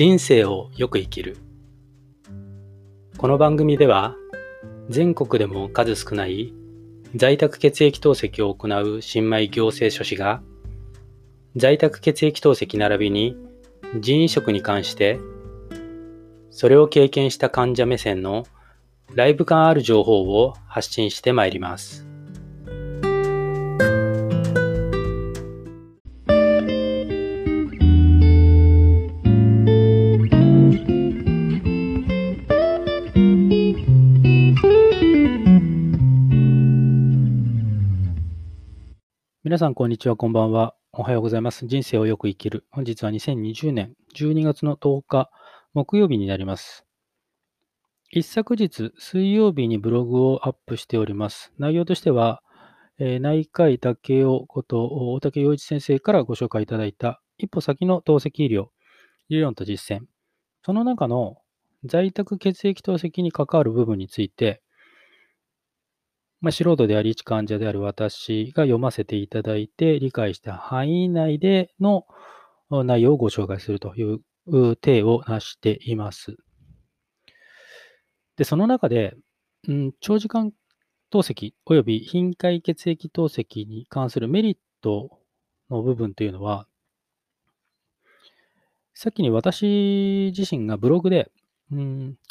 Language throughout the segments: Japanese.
人生をよく生きる。この番組では、全国でも数少ない在宅血液透析を行う新米行政書士が、在宅血液透析並びに腎移植に関して、それを経験した患者目線のライブ感ある情報を発信してまいります。皆さんこんにちは、こんばんは、おはようございます。人生をよく生きる。本日は2020年12月の10日木曜日になります。一昨日水曜日にブログをアップしております。内容としては、内科医竹尾こと大竹洋一先生からご紹介いただいた一歩先の透析医療、理論と実践。その中の在宅血液透析に関わる部分について、素人であり一患者である私が読ませていただいて理解した範囲内での内容をご紹介するという体を成しています。で、その中で、長時間透析および頻回血液透析に関するメリットの部分というのは、先に私自身がブログで、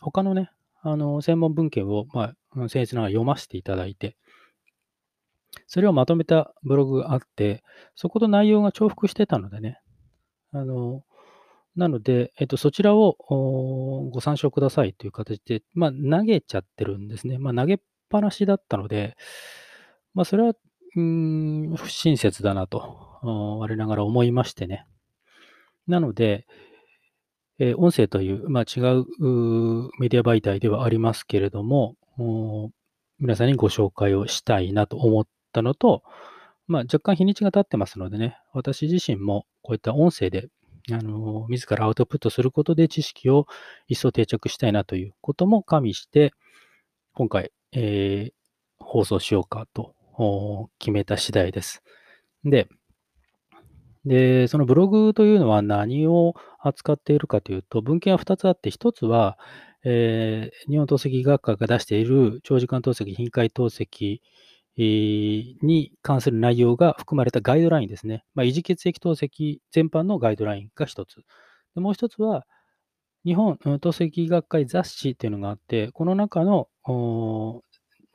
他のね、専門文献を、僭越ながら読ませていただいて、それをまとめたブログがあって、そこと内容が重複してたのでね、なので、そちらをご参照くださいという形で、投げちゃってるんですね。投げっぱなしだったので、それは、不親切だなと、我ながら思いましてね。なので、音声という、違うメディア媒体ではありますけれども、皆さんにご紹介をしたいなと思ったのと、若干日にちが経ってますのでね、私自身もこういった音声で、自らアウトプットすることで知識を一層定着したいなということも加味して、今回、放送しようかと決めた次第です。で、そのブログというのは何を扱っているかというと、文献は2つあって、1つは、日本透析学会が出している長時間透析、頻回透析に関する内容が含まれたガイドラインですね。維持血液透析全般のガイドラインが1つ。で、もう1つは、日本透析学会雑誌というのがあって、この中の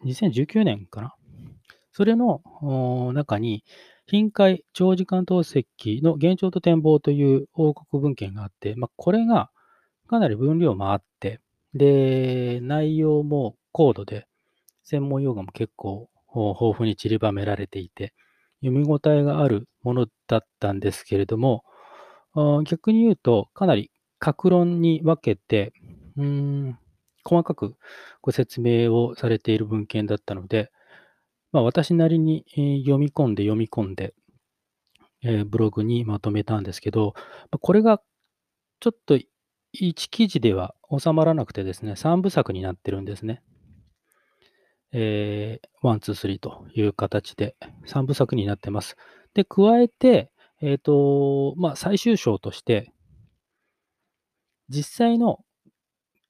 2019年かな。それの中に、頻回長時間透析の現状と展望という報告文献があって、これがかなり分量もあって、で、内容も高度で、専門用語も結構豊富に散りばめられていて、読み応えがあるものだったんですけれども、逆に言うと、かなり各論に分けて、細かくご説明をされている文献だったので、私なりに読み込んで、ブログにまとめたんですけど、これがちょっと1記事では収まらなくてですね、3部作になってるんですね。1、2、3という形で3部作になってます。で、加えて、最終章として、実際の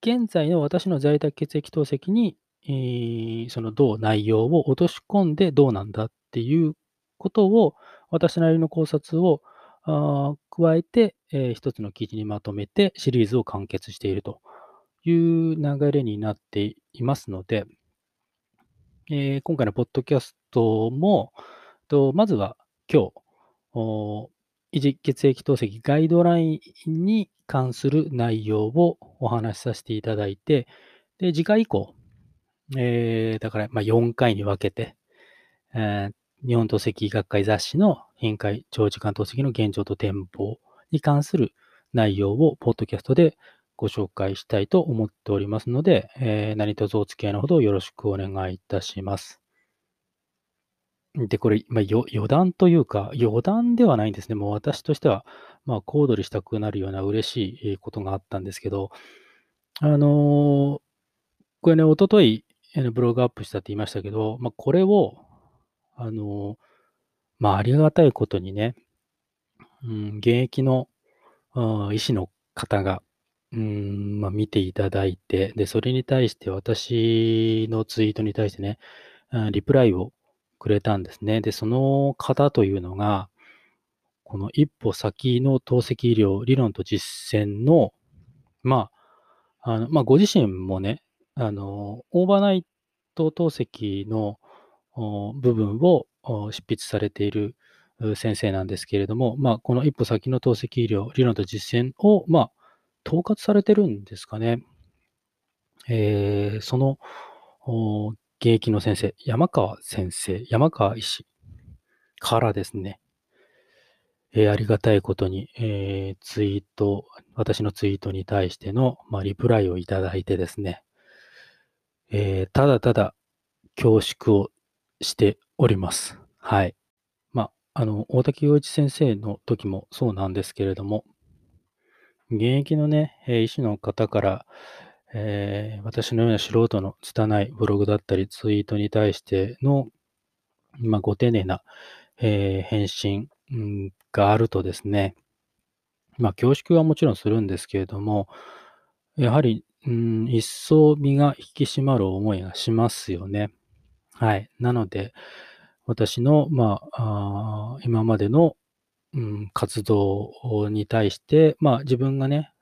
現在の私の在宅血液透析にそのどう内容を落とし込んでどうなんだっていうことを私なりの考察を加えて一つの記事にまとめてシリーズを完結しているという流れになっていますので、今回のポッドキャストもまずは今日維持血液透析ガイドラインに関する内容をお話しさせていただいて、で次回以降だから4回に分けて、日本透析学会雑誌の頻回長時間透析の現状と展望に関する内容をポッドキャストでご紹介したいと思っておりますので、何卒お付き合いのほどよろしくお願いいたします。で、これ、余談というか、余談ではないんですね。もう私としては、小躍りしたくなるような嬉しいことがあったんですけど、これね、おととい、ブログアップしたって言いましたけど、これを、ありがたいことにね、現役の医師の方がまあ、見ていただいて、で、それに対して私のツイートに対してね、リプライをくれたんですね。で、その方というのが、この一歩先の透析医療理論と実践の、ご自身もね、オーバーナイト透析の部分を執筆されている先生なんですけれども、この一歩先の透析医療理論と実践を、統括されてるんですかね。その現役の先生、山川医師からですね、ありがたいことに、私のツイートに対しての、リプライをいただいてですね、ただただ恐縮をしております。はい。大滝陽一先生の時もそうなんですけれども、現役のね、医師の方から、私のような素人の拙いブログだったり、ツイートに対しての、ご丁寧な、返信があるとですね、恐縮はもちろんするんですけれども、やはり、一層身が引き締まる思いがしますよね。はい。なので、私の、今までの、活動に対して、自分がね、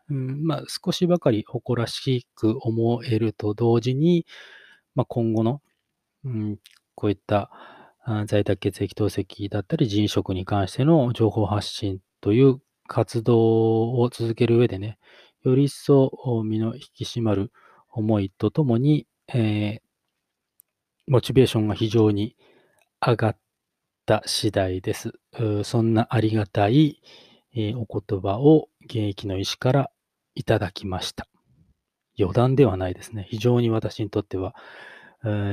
少しばかり誇らしく思えると同時に、今後の、こういった在宅血液透析だったり腎移植に関しての情報発信という活動を続ける上でね、より一層身の引き締まる思いとともに、モチベーションが非常に上がった次第です。そんなありがたいお言葉を現役の医師からいただきました。余談ではないですね。非常に私にとっては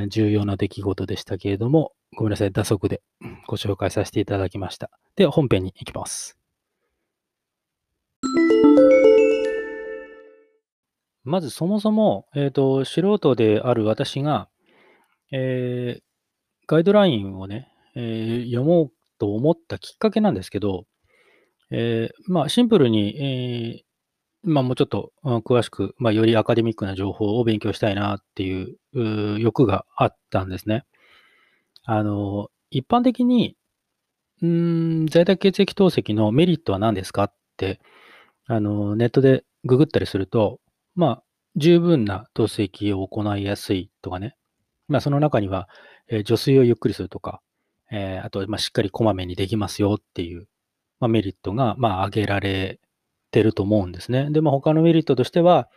重要な出来事でしたけれども、ごめんなさい、打足でご紹介させていただきました。では本編に行きます。まずそもそも、素人である私が、ガイドラインをね、読もうと思ったきっかけなんですけど、シンプルに、もうちょっと詳しく、よりアカデミックな情報を勉強したいなっていう欲があったんですね。一般的に、在宅血液透析のメリットは何ですかって、ネットでググったりすると、十分な透析を行いやすいとかね、その中には、除水をゆっくりするとか、あと、しっかりこまめにできますよっていう、メリットが、挙げられてると思うんですね。で、他のメリットとしては、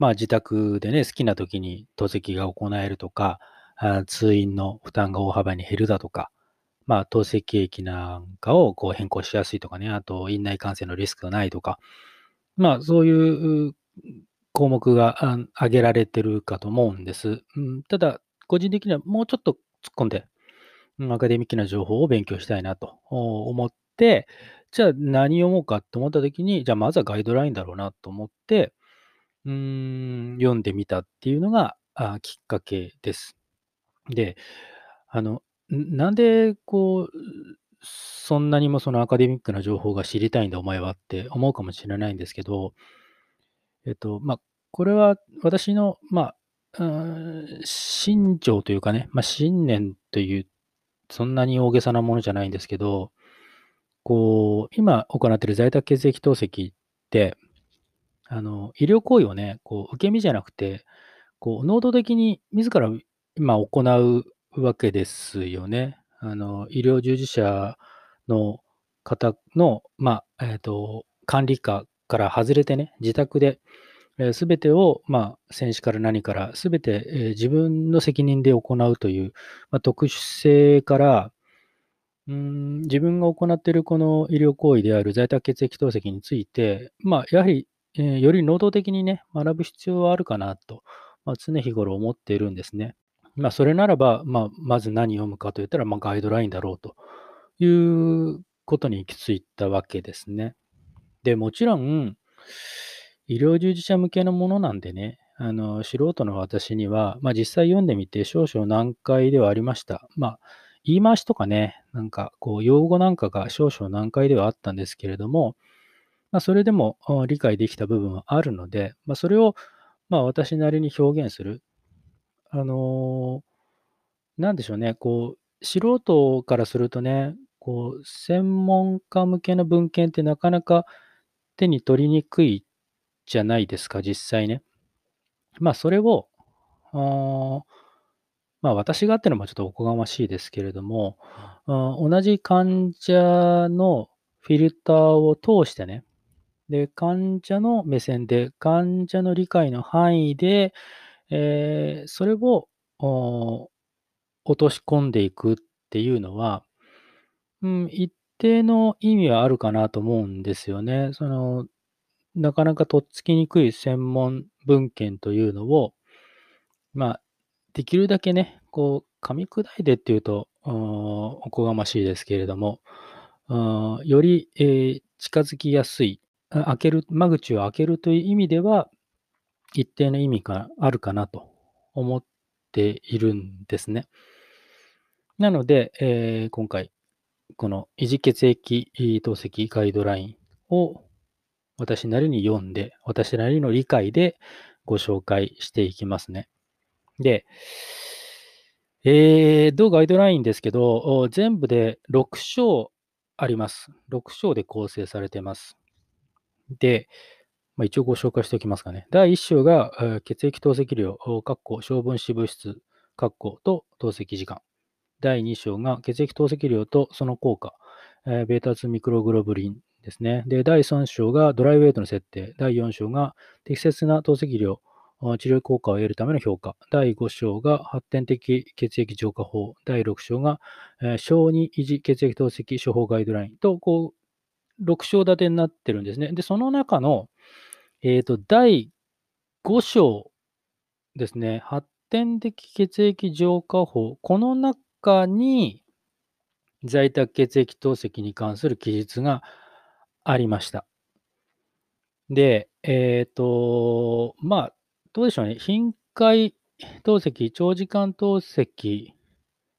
自宅でね、好きな時に透析が行えるとか、通院の負担が大幅に減るだとか、透析液なんかをこう変更しやすいとかね、あと、院内感染のリスクがないとか、そういう項目が挙げられてるかと思うんです。ただ、個人的にはもうちょっと突っ込んで、アカデミックな情報を勉強したいなと思って、じゃあ何読もうかと思った時に、じゃあまずはガイドラインだろうなと思って、読んでみたっていうのがきっかけです。で、なんでこう、そんなにもそのアカデミックな情報が知りたいんだお前はって思うかもしれないんですけど、これは私の、信条というかね、信念という、そんなに大げさなものじゃないんですけど、こう、今行っている在宅血液透析って、医療行為をね、こう、受け身じゃなくて、こう、能動的に自ら行うわけですよね。医療従事者の方の、管理下から外れてね、自宅で、すべてを、戦死から何から、すべて、自分の責任で行うという、特殊性から、自分が行っているこの医療行為である在宅血液透析について、やはり、より能動的にね、学ぶ必要はあるかなと、常日頃思っているんですね。それならば、まず何を読むかといったら、ガイドラインだろうということに行き着いたわけですね。で、もちろん、医療従事者向けのものなんでね、素人の私には、実際読んでみて少々難解ではありました。言い回しとかね、用語なんかが少々難解ではあったんですけれども、それでも理解できた部分はあるので、それを私なりに表現する。なんでしょうね、素人からするとね、専門家向けの文献ってなかなか手に取りにくいじゃないですか、実際ね。それを、私がっていうのもちょっとおこがましいですけれども、同じ患者のフィルターを通してね、で、患者の目線で、患者の理解の範囲で、それを落とし込んでいくっていうのは、一定の意味はあるかなと思うんですよね。なかなかとっつきにくい専門文献というのを、できるだけね、噛み砕いてっていうと、おこがましいですけれども、より、近づきやすい、間口を開けるという意味では、一定の意味があるかなと思っているんですね。なので、今回、この維持血液透析ガイドラインを私なりに読んで、私なりの理解でご紹介していきますね。で、同ガイドラインですけど、全部で6章あります。6章で構成されています。で、一応ご紹介しておきますかね。第1章が血液透析量、小分子物質、と透析時間。第2章が血液透析量とその効果、β2 ミクログロブリンですね。で、第3章がドライウェイトの設定。第4章が適切な透析量、治療効果を得るための評価。第5章が発展的血液浄化法。第6章が小児維持血液透析処方ガイドラインと、6章立てになってるんですね。で、その中の、第5章ですね、発展的血液浄化法。この中に在宅血液透析に関する記述がありました。で、どうでしょうね。頻回透析、長時間透析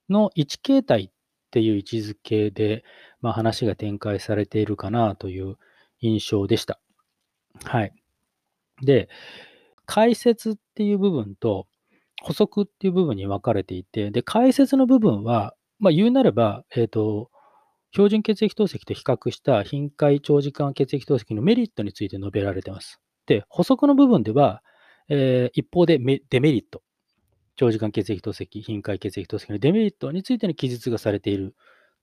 の1形態っていう位置づけで、話が展開されているかなという印象でした。はい。で、解説っていう部分と補足っていう部分に分かれていて、で、解説の部分は、言うなれば、標準血液透析と比較した頻回長時間血液透析のメリットについて述べられています。で、補足の部分では、一方でデメリット、長時間血液透析、頻回血液透析のデメリットについての記述がされている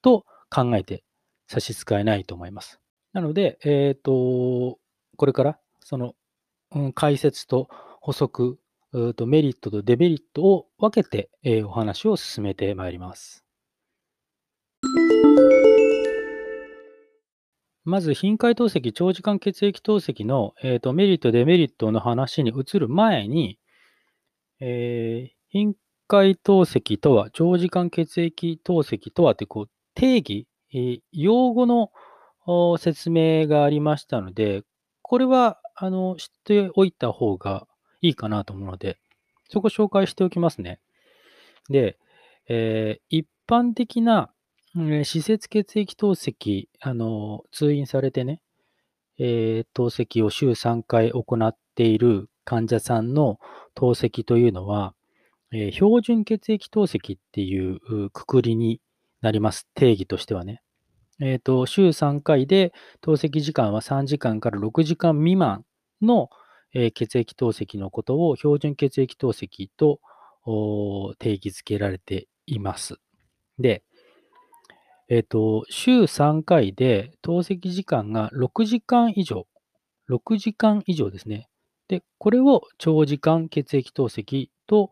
と考えて差し支えないと思います。なので、これからその、解説と補足、メリットとデメリットを分けて、お話を進めてまいります。まず、頻回透析、長時間血液透析の、メリット、デメリットの話に移る前に、頻回透析とは、長時間血液透析とはって定義、用語の説明がありましたので、これは知っておいた方がいいかなと思うので、そこ紹介しておきますね。で、一般的な施設血液透析、通院されてね、透析を週3回行っている患者さんの透析というのは、標準血液透析っていうくくりになります。定義としてはね。週3回で透析時間は3時間から6時間未満の、血液透析のことを標準血液透析と定義づけられています。で、週3回で透析時間が6時間以上ですね。で、これを長時間血液透析と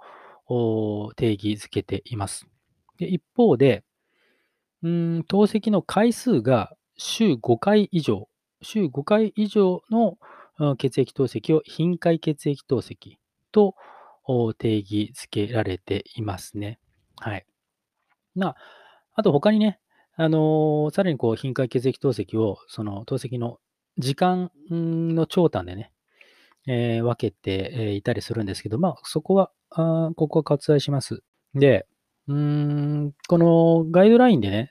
定義づけています。で、一方で、透析の回数が週5回以上の血液透析を頻回血液透析と定義づけられていますね。はい。あと他にね、さらに頻回血液透析を、その透析の時間の長短でね、分けていたりするんですけど、ここは割愛します。で、このガイドラインでね、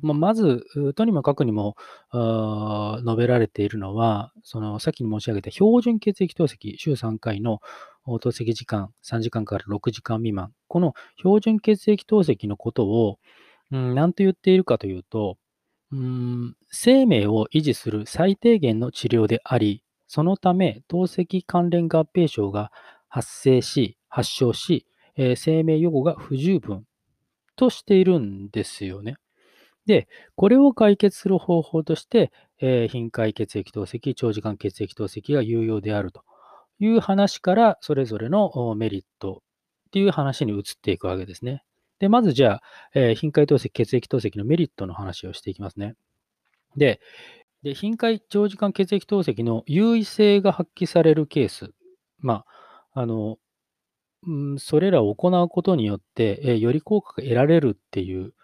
まず、とにもかくにも述べられているのは、さっき申し上げた標準血液透析、週3回の透析時間、3時間から6時間未満、この標準血液透析のことを、何と言っているかというと、生命を維持する最低限の治療であり、そのため、透析関連合併症が発生し、発症し、生命予後が不十分としているんですよね。で、これを解決する方法として、頻回血液透析、長時間血液透析が有用であるという話から、それぞれのメリットっていう話に移っていくわけですね。で、まずじゃあ、頻回透析、血液透析のメリットの話をしていきますね。で頻回長時間血液透析の優位性が発揮されるケース、それらを行うことによって、より効果が得られるっていう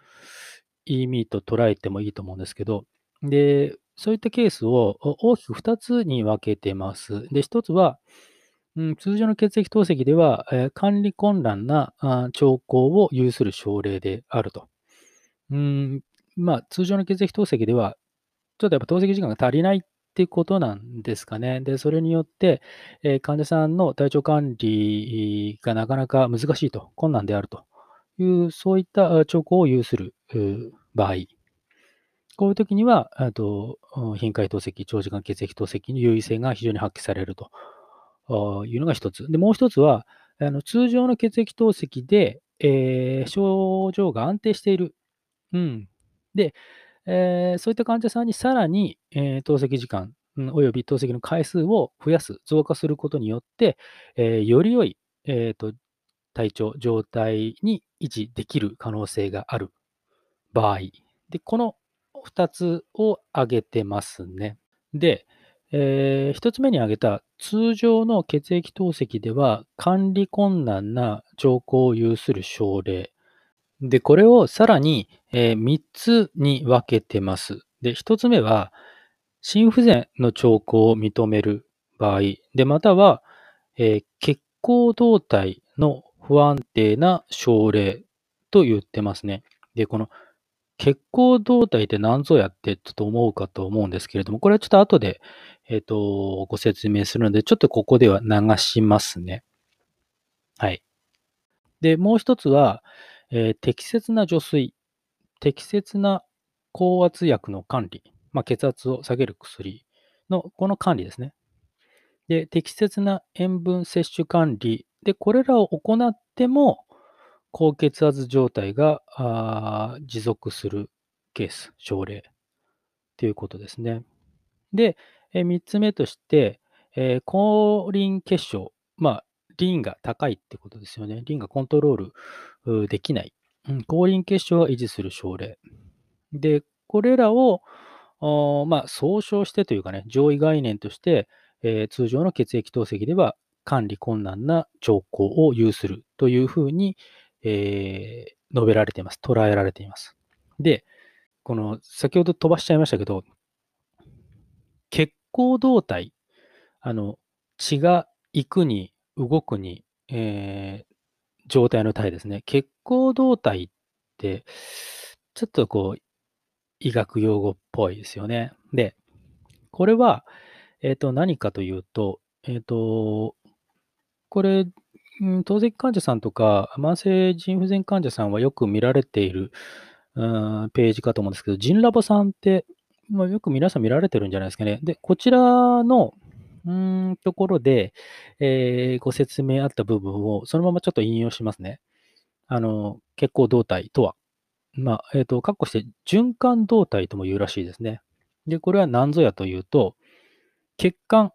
意味と捉えてもいいと思うんですけど、で、そういったケースを大きく2つに分けてます。で、1つは、通常の血液透析では、管理困難な兆候を有する症例であると。通常の血液透析では、ちょっとやっぱ透析時間が足りないってことなんですかね。で、それによって、患者さんの体調管理がなかなか難しいと、困難であるという、そういった兆候を有する場合。こういう時には、頻回透析、長時間血液透析の優位性が非常に発揮されるというのが一つ。で、もう一つは、通常の血液透析で、症状が安定している。で、そういった患者さんにさらに、透析時間および透析の回数を増やす、増加することによって、より良い、体調、状態に維持できる可能性がある場合。で、この2つを挙げてますね。で、1つ目に挙げた通常の血液透析では管理困難な兆候を有する症例。で、これをさらに3つに分けてます。で、1つ目は、心不全の兆候を認める場合、で、または、血行動態の不安定な症例と言ってますね。で、この血行動態って何ぞやってちょっと思うかと思うんですけれども、これはちょっと後で、ご説明するので、ちょっとここでは流しますね。はい。で、もう一つは、適切な除水、適切な降圧薬の管理、血圧を下げる薬のこの管理ですね。で、適切な塩分摂取管理で、これらを行っても高血圧状態が持続するケース、症例ということですね。で、3つ目として、高リン血症、リンが高いってことですよね。リンがコントロールできない。高リン血症を維持する症例。で、これらを、総称してというかね、上位概念として、通常の血液透析では管理困難な兆候を有するというふうに、述べられています。捉えられています。で、この、先ほど飛ばしちゃいましたけど、血行動態、血が行くに、動くに、状態の体ですね。血行動態って、ちょっと医学用語っぽいですよね。で、これは、何かというと、これ、透析患者さんとか、慢性腎不全患者さんはよく見られている、ページかと思うんですけど、腎ラボさんって、よく皆さん見られてるんじゃないですかね。で、こちらの、ところで、ご説明あった部分をそのままちょっと引用しますね。血行動態とは、括弧して循環動態とも言うらしいですね。で、これは何ぞやというと、血管、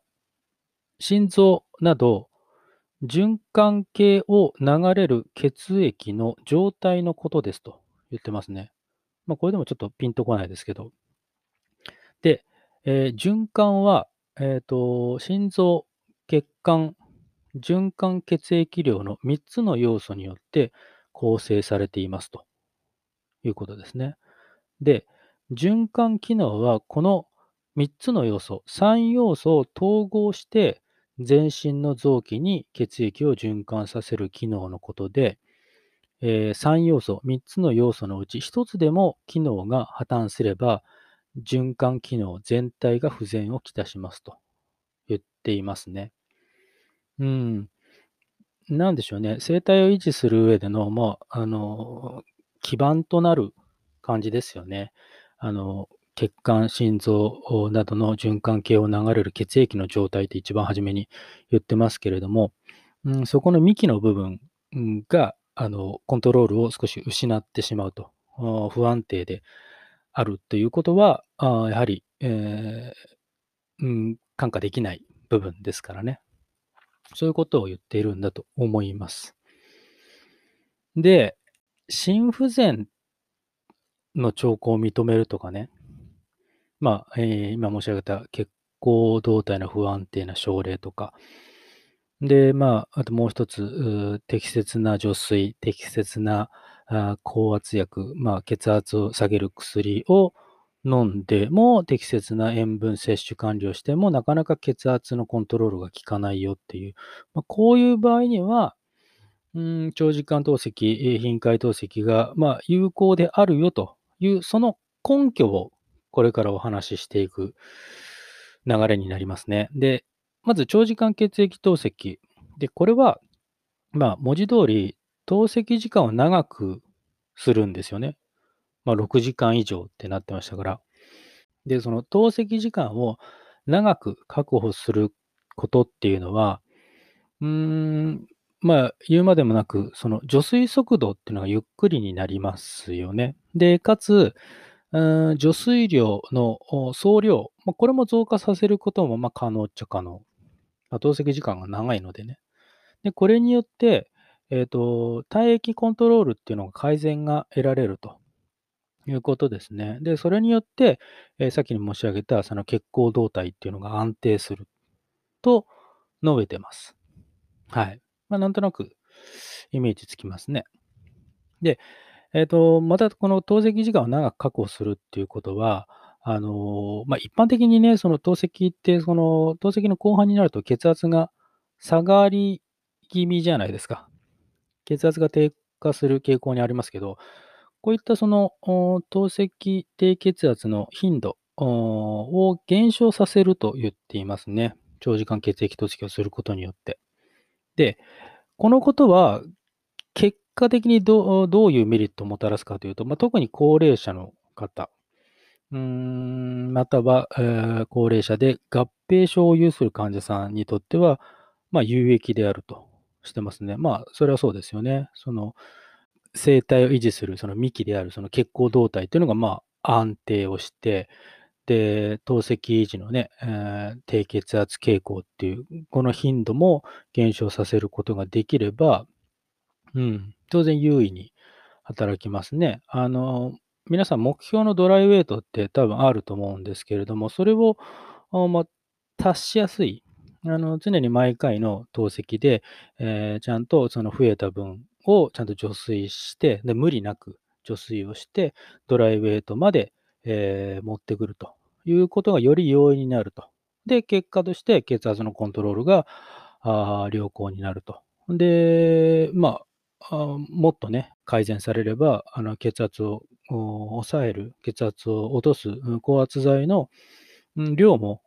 心臓など循環系を流れる血液の状態のことですと言ってますね。これでもちょっとピンとこないですけど。で、循環は、心臓、血管、循環血液量の3つの要素によって構成されていますということですね。で、循環機能はこの3つの要素、3要素を統合して全身の臓器に血液を循環させる機能のことで、3要素、3つの要素のうち1つでも機能が破綻すれば、循環機能全体が不全をきたしますと言っていますね。なんでしょうね。生態を維持する上での、基盤となる感じですよね。血管、心臓などの循環系を流れる血液の状態って一番初めに言ってますけれども、そこの幹の部分がコントロールを少し失ってしまうと、不安定であるということは、やはり、看過できない部分ですからね。そういうことを言っているんだと思います。で、心不全の兆候を認めるとかね、今申し上げた血行動態の不安定な症例とか、で、あともう一つ、適切な除水、適切な降圧薬、血圧を下げる薬を飲んでも、適切な塩分摂取管理をしても、なかなか血圧のコントロールが効かないよっていう、こういう場合には、長時間透析、頻回透析が、有効であるよという、その根拠をこれからお話ししていく流れになりますね。で、まず長時間血液透析。で、これは、文字通り、透析時間を長くするんですよね。6時間以上ってなってましたから。で、その透析時間を長く確保することっていうのは、言うまでもなく、その除水速度っていうのがゆっくりになりますよね。で、かつ、除水量の総量、これも増加させることも可能っちゃ可能。透析時間が長いのでね。で、これによって、体液コントロールっていうのが改善が得られるということですね。で、それによって、先に申し上げたその血行動態っていうのが安定すると述べてます。はい。なんとなくイメージつきますね。で、またこの透析時間を長く確保するっていうことは、一般的にね、その透析って、その透析の後半になると血圧が下がり気味じゃないですか。血圧が低下する傾向にありますけど、こういったその透析低血圧の頻度を減少させると言っていますね。長時間血液透析をすることによって。で、このことは結果的にどういうメリットをもたらすかというと、特に高齢者の方、または、高齢者で合併症を有する患者さんにとっては、有益であるとしてますね。それはそうですよね。その生態を維持するその幹であるその血行動態というのが安定をして、で、透析維持のね、低血圧傾向っていうこの頻度も減少させることができれば、当然優位に働きますね。皆さん目標のドライウェイトって多分あると思うんですけれども、それを達しやすい、常に毎回の透析で、ちゃんとその増えた分をちゃんと除水して、で、無理なく除水をして、ドライウェイトまで、持ってくるということがより容易になると。で、結果として血圧のコントロールが良好になると。で、もっとね、改善されれば、血圧を抑える、血圧を落とす降圧剤の量も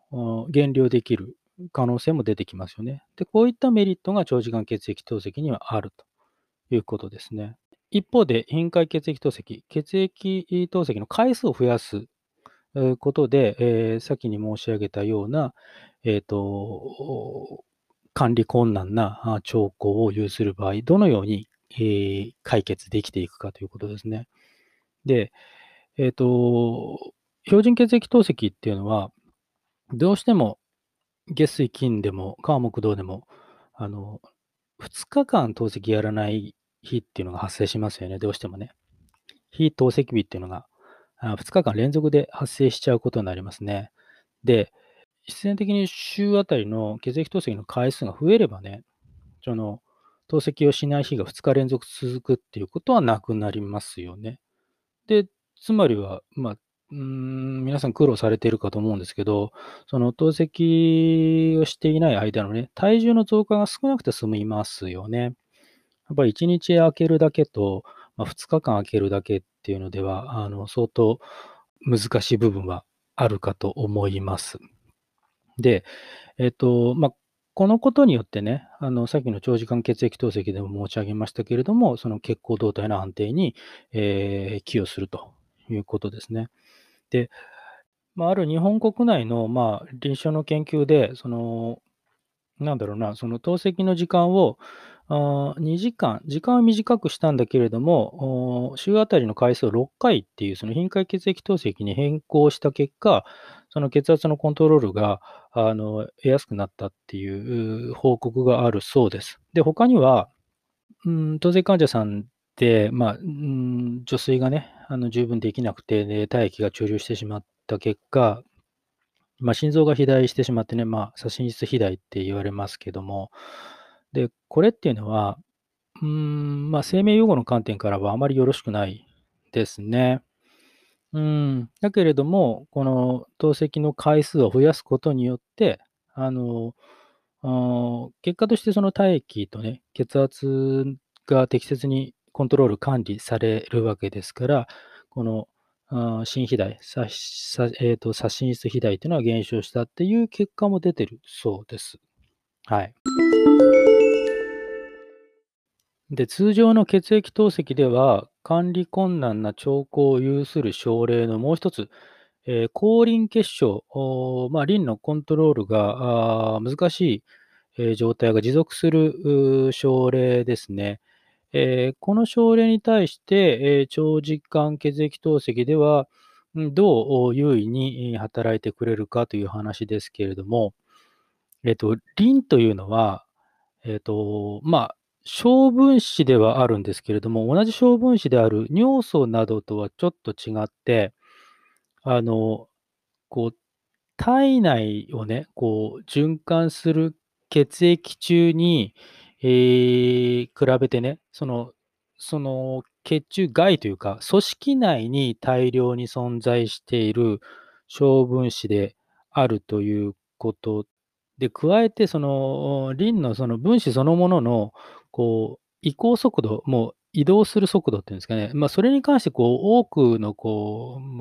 減量できる可能性も出てきますよね。で、こういったメリットが長時間血液透析にはあるということですね。一方で、頻回血液透析、血液透析の回数を増やすことで、先に申し上げたような、管理困難な兆候を有する場合、どのように解決できていくかということですね。で、標準血液透析っていうのは、どうしても月水金でも、火木土でも、2日間透析やらない日っていうのが発生しますよね、どうしてもね。非透析日っていうのが、2日間連続で発生しちゃうことになりますね。で、必然的に週あたりの血液透析の回数が増えればね、その透析をしない日が2日連続続くっていうことはなくなりますよね。で、つまりは、皆さん苦労されているかと思うんですけど、その透析をしていない間のね、体重の増加が少なくて済みますよね。やっぱり1日空けるだけと、2日間空けるだけっていうのでは、相当難しい部分はあるかと思います。で、このことによってね、さっきの長時間血液透析でも申し上げましたけれども、その血行動態の安定に、寄与するということですね。で、ある日本国内の、臨床の研究で、その透析の時間を2時間、時間は短くしたんだけれども、週あたりの回数を6回っていう、その頻回血液透析に変更した結果、その血圧のコントロールが得やすくなったっていう報告があるそうです。で、他には、透析患者さんで、除水がね、十分できなくて、ね、体液が貯留してしまった結果、心臓が肥大してしまってね、左心室肥大って言われますけども、で、これっていうのは、生命擁護の観点からはあまりよろしくないですね。だけれども、この透析の回数を増やすことによって、結果としてその体液とね、血圧が適切にコントロール、管理されるわけですから、この心肥大、左心室肥大というのは減少したっていう結果も出てるそうです。はい。で、通常の血液透析では、管理困難な兆候を有する症例のもう一つ、高輪血症、輪のコントロールが難しい、状態が持続する症例ですね。この症例に対して、長時間血液透析ではどう優位に働いてくれるかという話ですけれども、輪というのは、小分子ではあるんですけれども、同じ小分子である尿素などとはちょっと違って、体内をね、循環する血液中に、比べてね、その血中外というか、組織内に大量に存在している小分子であるということで、加えて、リンのその分子そのものの、移行速度、移動する速度っていうんですかね、それに関して、多くの、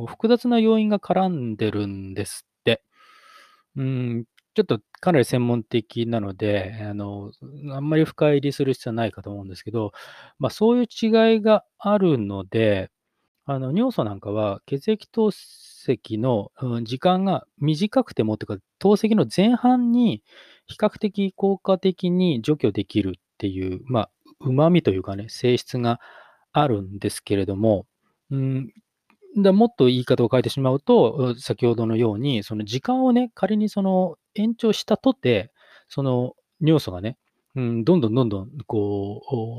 複雑な要因が絡んでるんですって。ちょっとかなり専門的なので、あんまり深入りする必要はないかと思うんですけど、そういう違いがあるので、尿素なんかは血液透析の時間が短くても、透析の前半に比較的効果的に除去できるっていう、うまみというかね、性質があるんですけれども、もっと言い方を変えてしまうと、先ほどのように、その時間をね、仮に延長したとて、その尿素がね、どんどん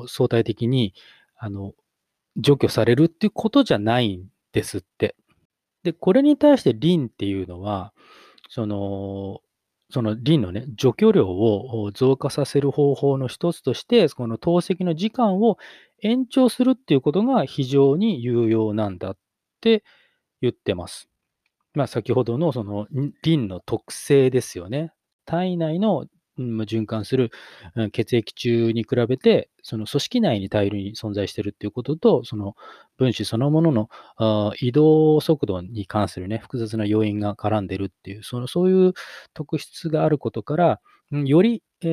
相対的に除去されるっていうことじゃないんですって。で、これに対してリンっていうのは、そのリンのね、除去量を増加させる方法の一つとして、この透析の時間を延長するっていうことが非常に有用なんだって言ってます。先ほどのそのリンの特性ですよね。体内の循環する血液中に比べて、その組織内に大量に存在しているということと、その分子そのものの移動速度に関するね、複雑な要因が絡んでいるっていう、そういう特質があることから、より透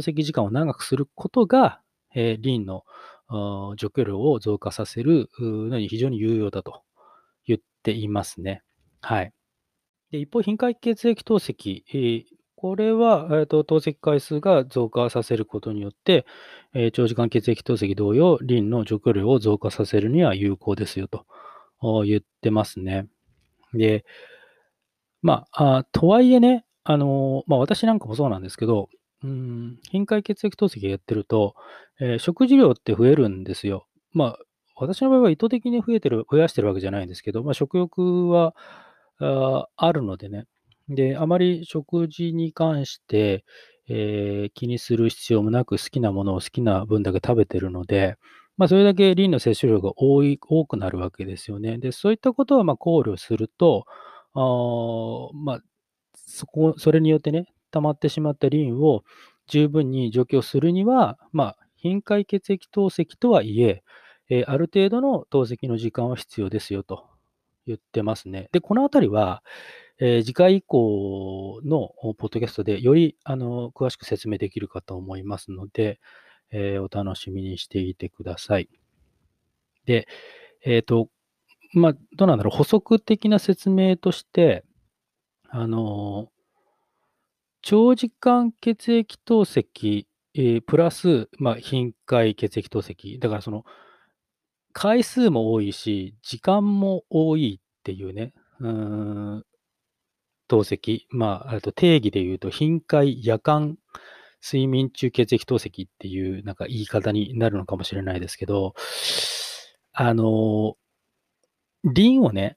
析時間を長くすることが、リンの除去量を増加させるのに非常に有用だと言っていますね。はい。で、一方、頻回血液透析、これは、透析回数が増加させることによって、長時間血液透析同様、リンの除去量を増加させるには有効ですよと言ってますね。で、とはいえね、私なんかもそうなんですけど、頻回血液透析やってると、食事量って増えるんですよ。私の場合は意図的に増やしてるわけじゃないんですけど、食欲はあるのでね。で、あまり食事に関して、気にする必要もなく、好きなものを好きな分だけ食べてるので、それだけリンの摂取量が多くなるわけですよね。で、そういったことは考慮すると、それによってね、溜まってしまったリンを十分に除去するには、頻回血液透析とはいえ、ある程度の透析の時間は必要ですよと言ってますね。で、このあたりは、次回以降のポッドキャストでより詳しく説明できるかと思いますので、お楽しみにしていてください。で、どうなんだろう、補足的な説明として、長時間血液透析、プラス、頻回血液透析、だからその回数も多いし時間も多いっていうね、透析、あと定義で言うと頻回夜間睡眠中血液透析っていうなんか言い方になるのかもしれないですけど、リンをね、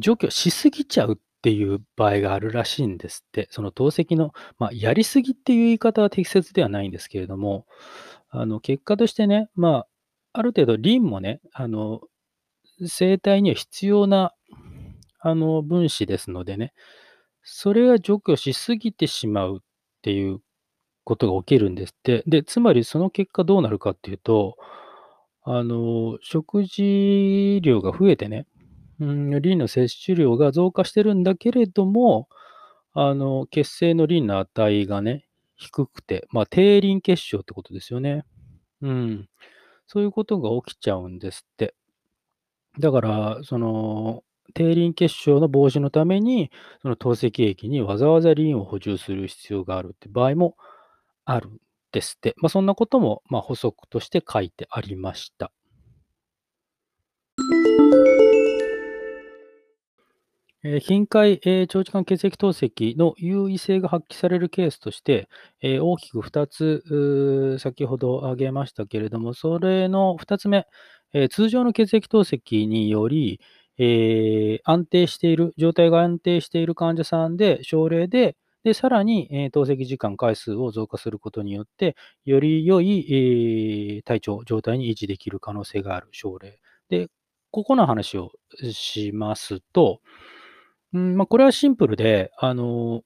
除去しすぎちゃうっていう場合があるらしいんですって。その透析の、やりすぎっていう言い方は適切ではないんですけれども、結果としてね、ある程度リンもね、生体には必要な分子ですのでね、それが除去しすぎてしまうっていうことが起きるんですって。で、つまりその結果どうなるかっていうと、食事量が増えてね、リンの摂取量が増加してるんだけれども、血清のリンの値がね、低くて、低リン血症ってことですよね。そういうことが起きちゃうんですって。だから、低リン血症の防止のために、その透析液にわざわざリンを補充する必要があるって場合もあるんですって。そんなことも、補足として書いてありました。頻回、長時間血液透析の優位性が発揮されるケースとして、大きく2つ先ほど挙げましたけれども、それの2つ目、通常の血液透析により、状態が安定している患者さんで、症例でさらに、透析時間、回数を増加することによって、より良い、体調、状態に維持できる可能性がある症例。で、ここの話をしますと、これはシンプルで、その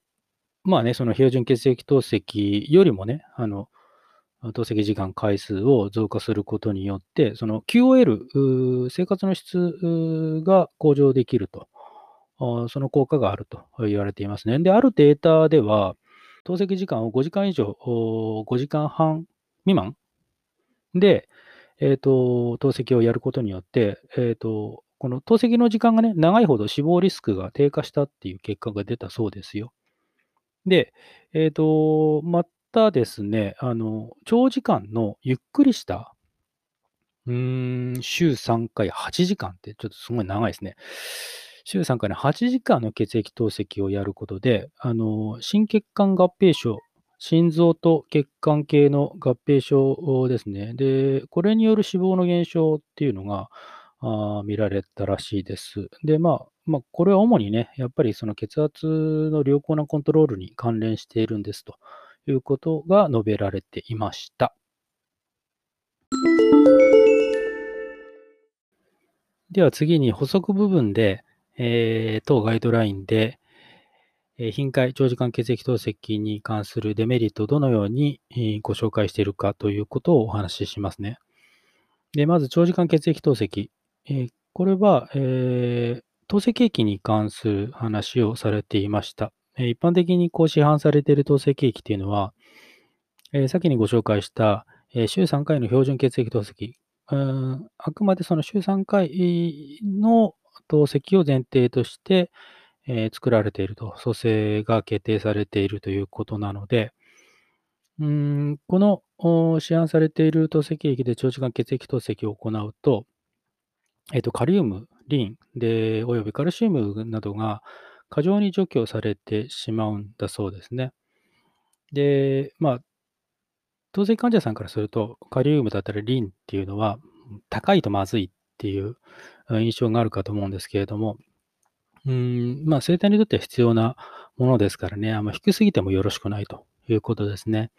標準血液透析よりもね、透析時間、回数を増加することによって、その QOL、生活の質が向上できると、その効果があると言われていますね。で、あるデータでは、透析時間を5時間以上、5時間半未満で、透析をやることによって、この透析の時間がね、長いほど死亡リスクが低下したっていう結果が出たそうですよ。で、またですね、長時間のゆっくりした、週3回8時間ってちょっとすごい長いですね。週3回の8時間の血液透析をやることで、心血管合併症、心臓と血管系の合併症ですね。で、これによる死亡の減少っていうのが、見られたらしいです。で、これは主にね、やっぱりその血圧の良好なコントロールに関連しているんですということが述べられていました。では次に補足部分で、当ガイドラインで、頻回長時間血液透析に関するデメリットをどのようにご紹介しているかということをお話ししますね。で、まず長時間血液透析。これは、透析液に関する話をされていました。一般的に市販されている透析液というのは、先にご紹介した、週3回の標準血液透析。あくまでその週3回の透析を前提として、作られていると、組成が決定されているということなので、この市販されている透析液で長時間血液透析を行うと、カリウム、リンで、およびカルシウムなどが過剰に除去されてしまうんだそうですね。で、透析患者さんからすると、カリウムだったりリンっていうのは高いとまずいっていう印象があるかと思うんですけれども、生体にとっては必要なものですからね、低すぎてもよろしくないということですね。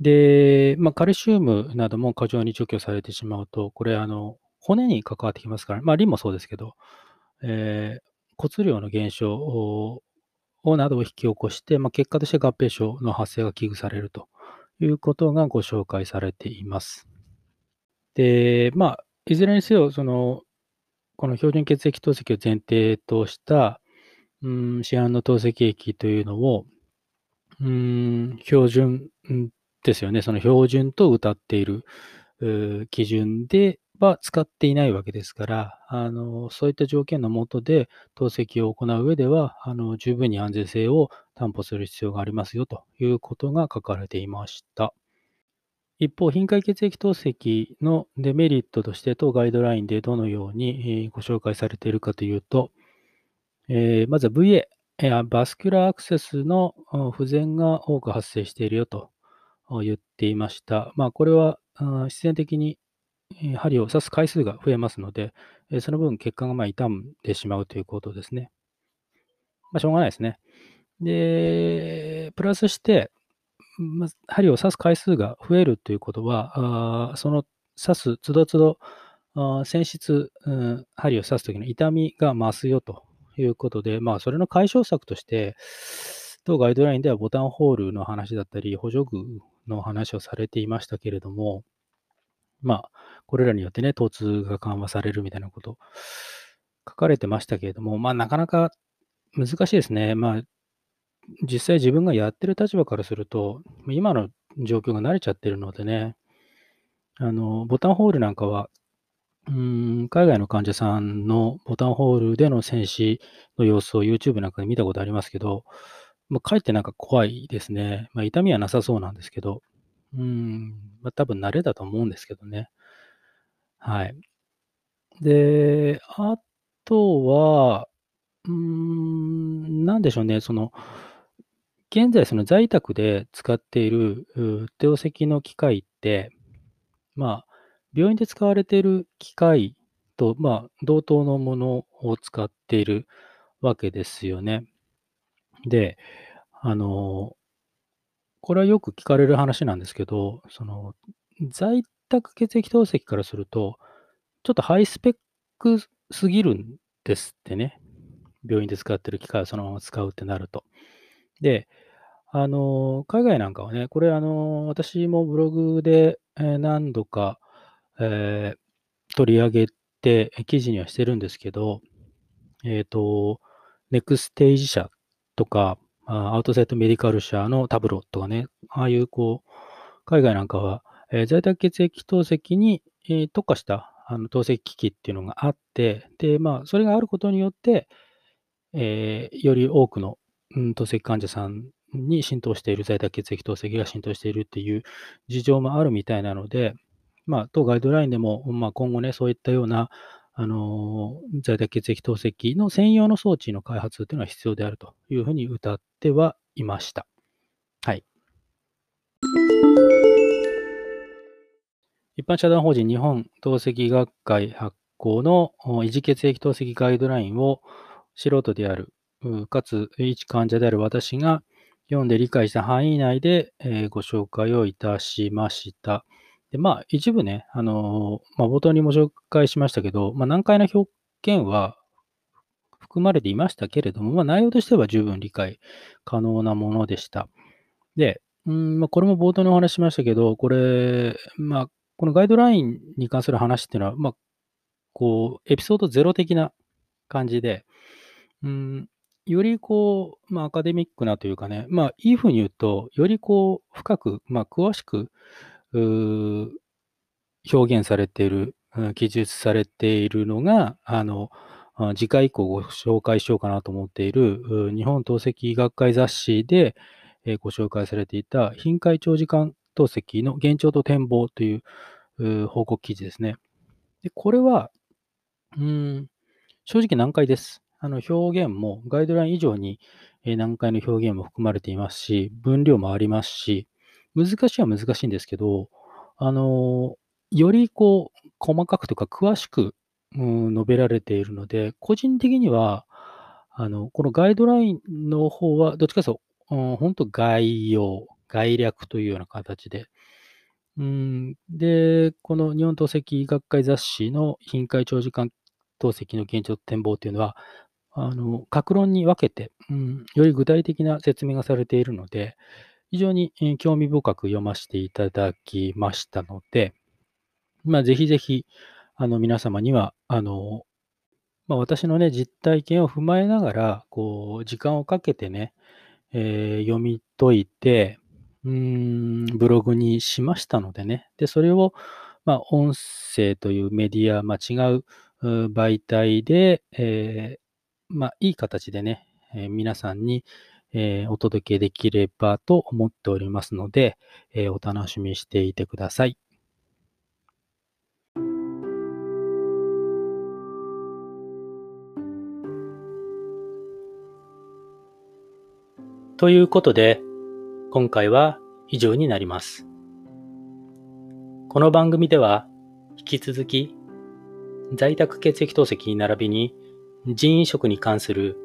で、カルシウムなども過剰に除去されてしまうと、これ骨に関わってきますから、リンもそうですけど、骨量の減少などを引き起こして、結果として合併症の発生が危惧されるということがご紹介されています。で、いずれにせよ、この標準血液透析を前提とした、市販の透析液というのを、標準ですよね。その標準と謳っている基準では使っていないわけですから、そういった条件の下で透析を行う上では、十分に安全性を担保する必要がありますよということが書かれていました。一方、頻回血液透析のデメリットとして当ガイドラインでどのようにご紹介されているかというと、まずは VA、バスキュラーアクセスの不全が多く発生しているよと言っていました。これは必然的に針を刺す回数が増えますので、その分血管が傷んでしまうということですね。しょうがないですね。で、プラスして、針を刺す回数が増えるということは、その刺すつどつど、先日、針を刺すときの痛みが増すよということで、それの解消策として、当ガイドラインではボタンホールの話だったり、補助具の話をされていましたけれども、これらによってね、疼痛が緩和されるみたいなこと、書かれてましたけれども、なかなか難しいですね。実際自分がやってる立場からすると、今の状況が慣れちゃってるのでね、ボタンホールなんかは、海外の患者さんのボタンホールでの戦死の様子を YouTube なんかで見たことありますけど、かえってなんか怖いですね。痛みはなさそうなんですけど、多分慣れだと思うんですけどね。はい。で、あとは、なんでしょうね、現在、在宅で使っている透析の機械って、病院で使われている機械と、同等のものを使っているわけですよね。で、これはよく聞かれる話なんですけど、在宅血液透析からすると、ちょっとハイスペックすぎるんですってね。病院で使っている機械をそのまま使うってなると。で、海外なんかはね、これ、私もブログで何度か、取り上げて記事にはしてるんですけど、ネクステージ社とか、アウトサイトメディカル社のタブロとかね、ああいう海外なんかは、在宅血液透析に特化した透析機器っていうのがあって、で、それがあることによって、より多くの透析患者さんに浸透している、在宅血液透析が浸透しているっていう事情もあるみたいなので、当ガイドラインでも、今後ね、そういったような、在宅血液透析の専用の装置の開発というのは必要であるというふうに謳ってはいました。はい。一般社団法人日本透析学会発行の維持血液透析ガイドラインを素人である、かつ一患者である私が読んで理解した範囲内でご紹介をいたしました。で、一部ね、冒頭にも紹介しましたけど、難解な表現は含まれていましたけれども、内容としては十分理解可能なものでした。で、これも冒頭にお話ししましたけど、これ、このガイドラインに関する話っていうのは、エピソードゼロ的な感じで、よりアカデミックなというかね、いいふうに言うと、より深く、詳しく表現されている、記述されているのが、次回以降ご紹介しようかなと思っている、日本透析学会雑誌でご紹介されていた、頻回長時間透析の現状と展望という報告記事ですね。で、これは、正直難解です。表現もガイドライン以上に難解の表現も含まれていますし、分量もありますし、難しいは難しいんですけど、より細かくとか詳しく、述べられているので、個人的には、このガイドラインの方は、どっちかというと、本当概要、概略というような形で、で、この日本透析学会雑誌の頻回長時間透析の現状と展望というのは、各論に分けて、より具体的な説明がされているので、非常に興味深く読ませていただきましたので、ぜひぜひ皆様には私のね、実体験を踏まえながら、時間をかけてね、読み解いて、ブログにしましたのでね、でそれを、音声というメディア、違う媒体で、いい形でね、皆さんに、お届けできればと思っておりますので、お楽しみにしていてください。ということで、今回は以上になります。この番組では、引き続き、在宅血液透析並びに腎移植に関する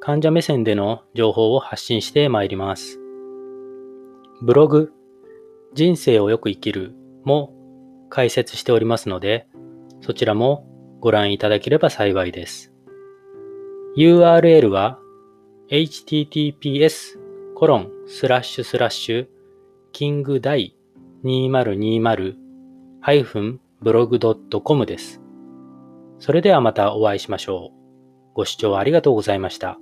患者目線での情報を発信してまいります。ブログ、人生をよく生きるも開設しておりますので、そちらもご覧いただければ幸いです。URL は、https://kingdai2020-blog.com です。それではまたお会いしましょう。ご視聴ありがとうございました。